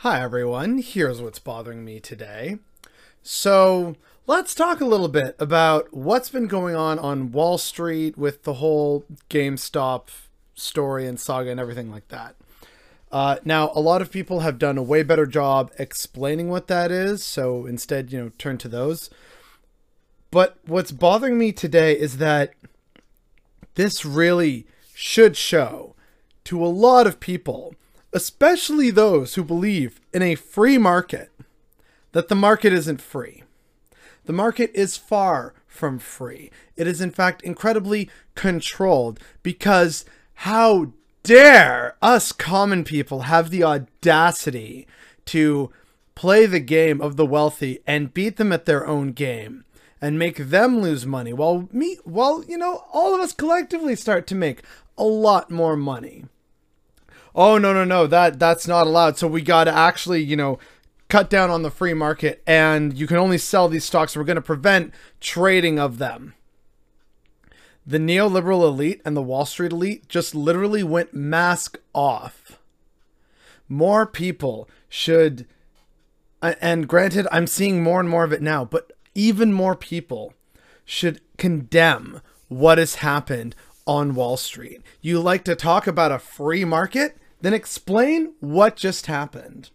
Hi everyone, here's what's bothering me today. So let's talk a little bit about what's been going on Wall Street with the whole GameStop story and saga and everything like that. Now, a lot of people have done a way better job explaining what that is, so instead, turn to those. But what's bothering me today is that this really should show to a lot of people, especially those who believe in a free market, that the market isn't free. The market is far from free. It is in fact incredibly controlled, because how dare us common people have the audacity to play the game of the wealthy and beat them at their own game and make them lose money while all of us collectively start to make a lot more money. Oh, no, that's not allowed. So we got to actually, cut down on the free market, and you can only sell these stocks. We're going to prevent trading of them. The neoliberal elite and the Wall Street elite just literally went mask off. More people should, and granted, I'm seeing more and more of it now, but even more people should condemn what has happened on Wall Street. You like to talk about a free market? Then explain what just happened.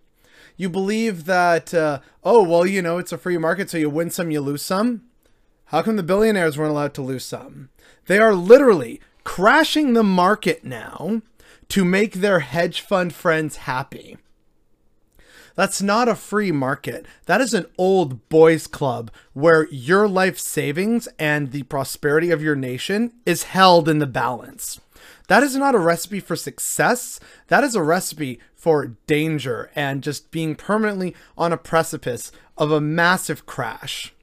You believe that, it's a free market, so you win some, you lose some. How come the billionaires weren't allowed to lose some? They are literally crashing the market now to make their hedge fund friends happy. That's not a free market. That is an old boys club where your life savings and the prosperity of your nation is held in the balance. That is not a recipe for success. That is a recipe for danger and just being permanently on a precipice of a massive crash.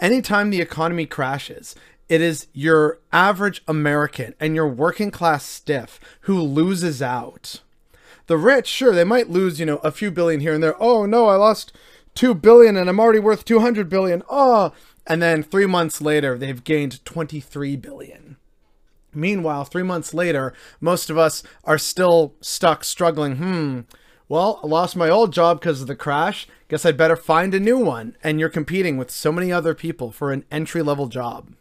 Anytime the economy crashes, it is your average American and your working class stiff who loses out. The rich, sure, they might lose, a few billion here and there. Oh no, I lost $2 billion and I'm already worth $200 billion. Oh, and then 3 months later, they've gained $23 billion. Meanwhile, 3 months later, most of us are still stuck struggling. Well, I lost my old job because of the crash. Guess I'd better find a new one. And you're competing with so many other people for an entry-level job.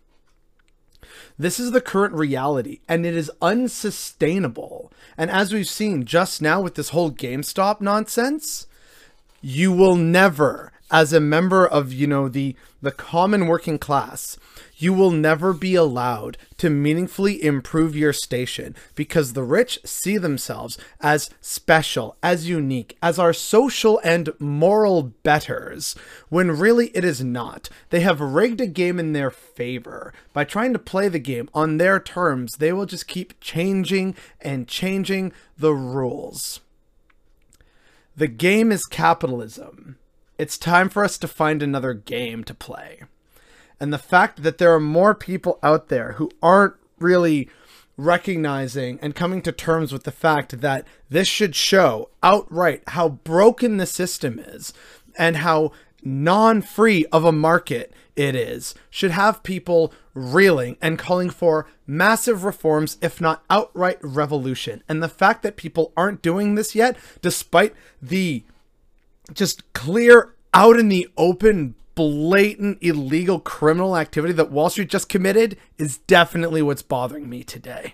This is the current reality, and it is unsustainable. And as we've seen just now with this whole GameStop nonsense, you will never, as a member of, the common working class, you will never be allowed to meaningfully improve your station, because the rich see themselves as special, as unique, as our social and moral betters, when really it is not. They have rigged a game in their favor. By trying to play the game on their terms, they will just keep changing and changing the rules. The game is capitalism. It's time for us to find another game to play. And the fact that there are more people out there who aren't really recognizing and coming to terms with the fact that this should show outright how broken the system is and how non-free of a market it is should have people reeling and calling for massive reforms, if not outright revolution. And the fact that people aren't doing this yet, despite the just clear out in the open, blatant, illegal criminal activity that Wall Street just committed, is definitely what's bothering me today.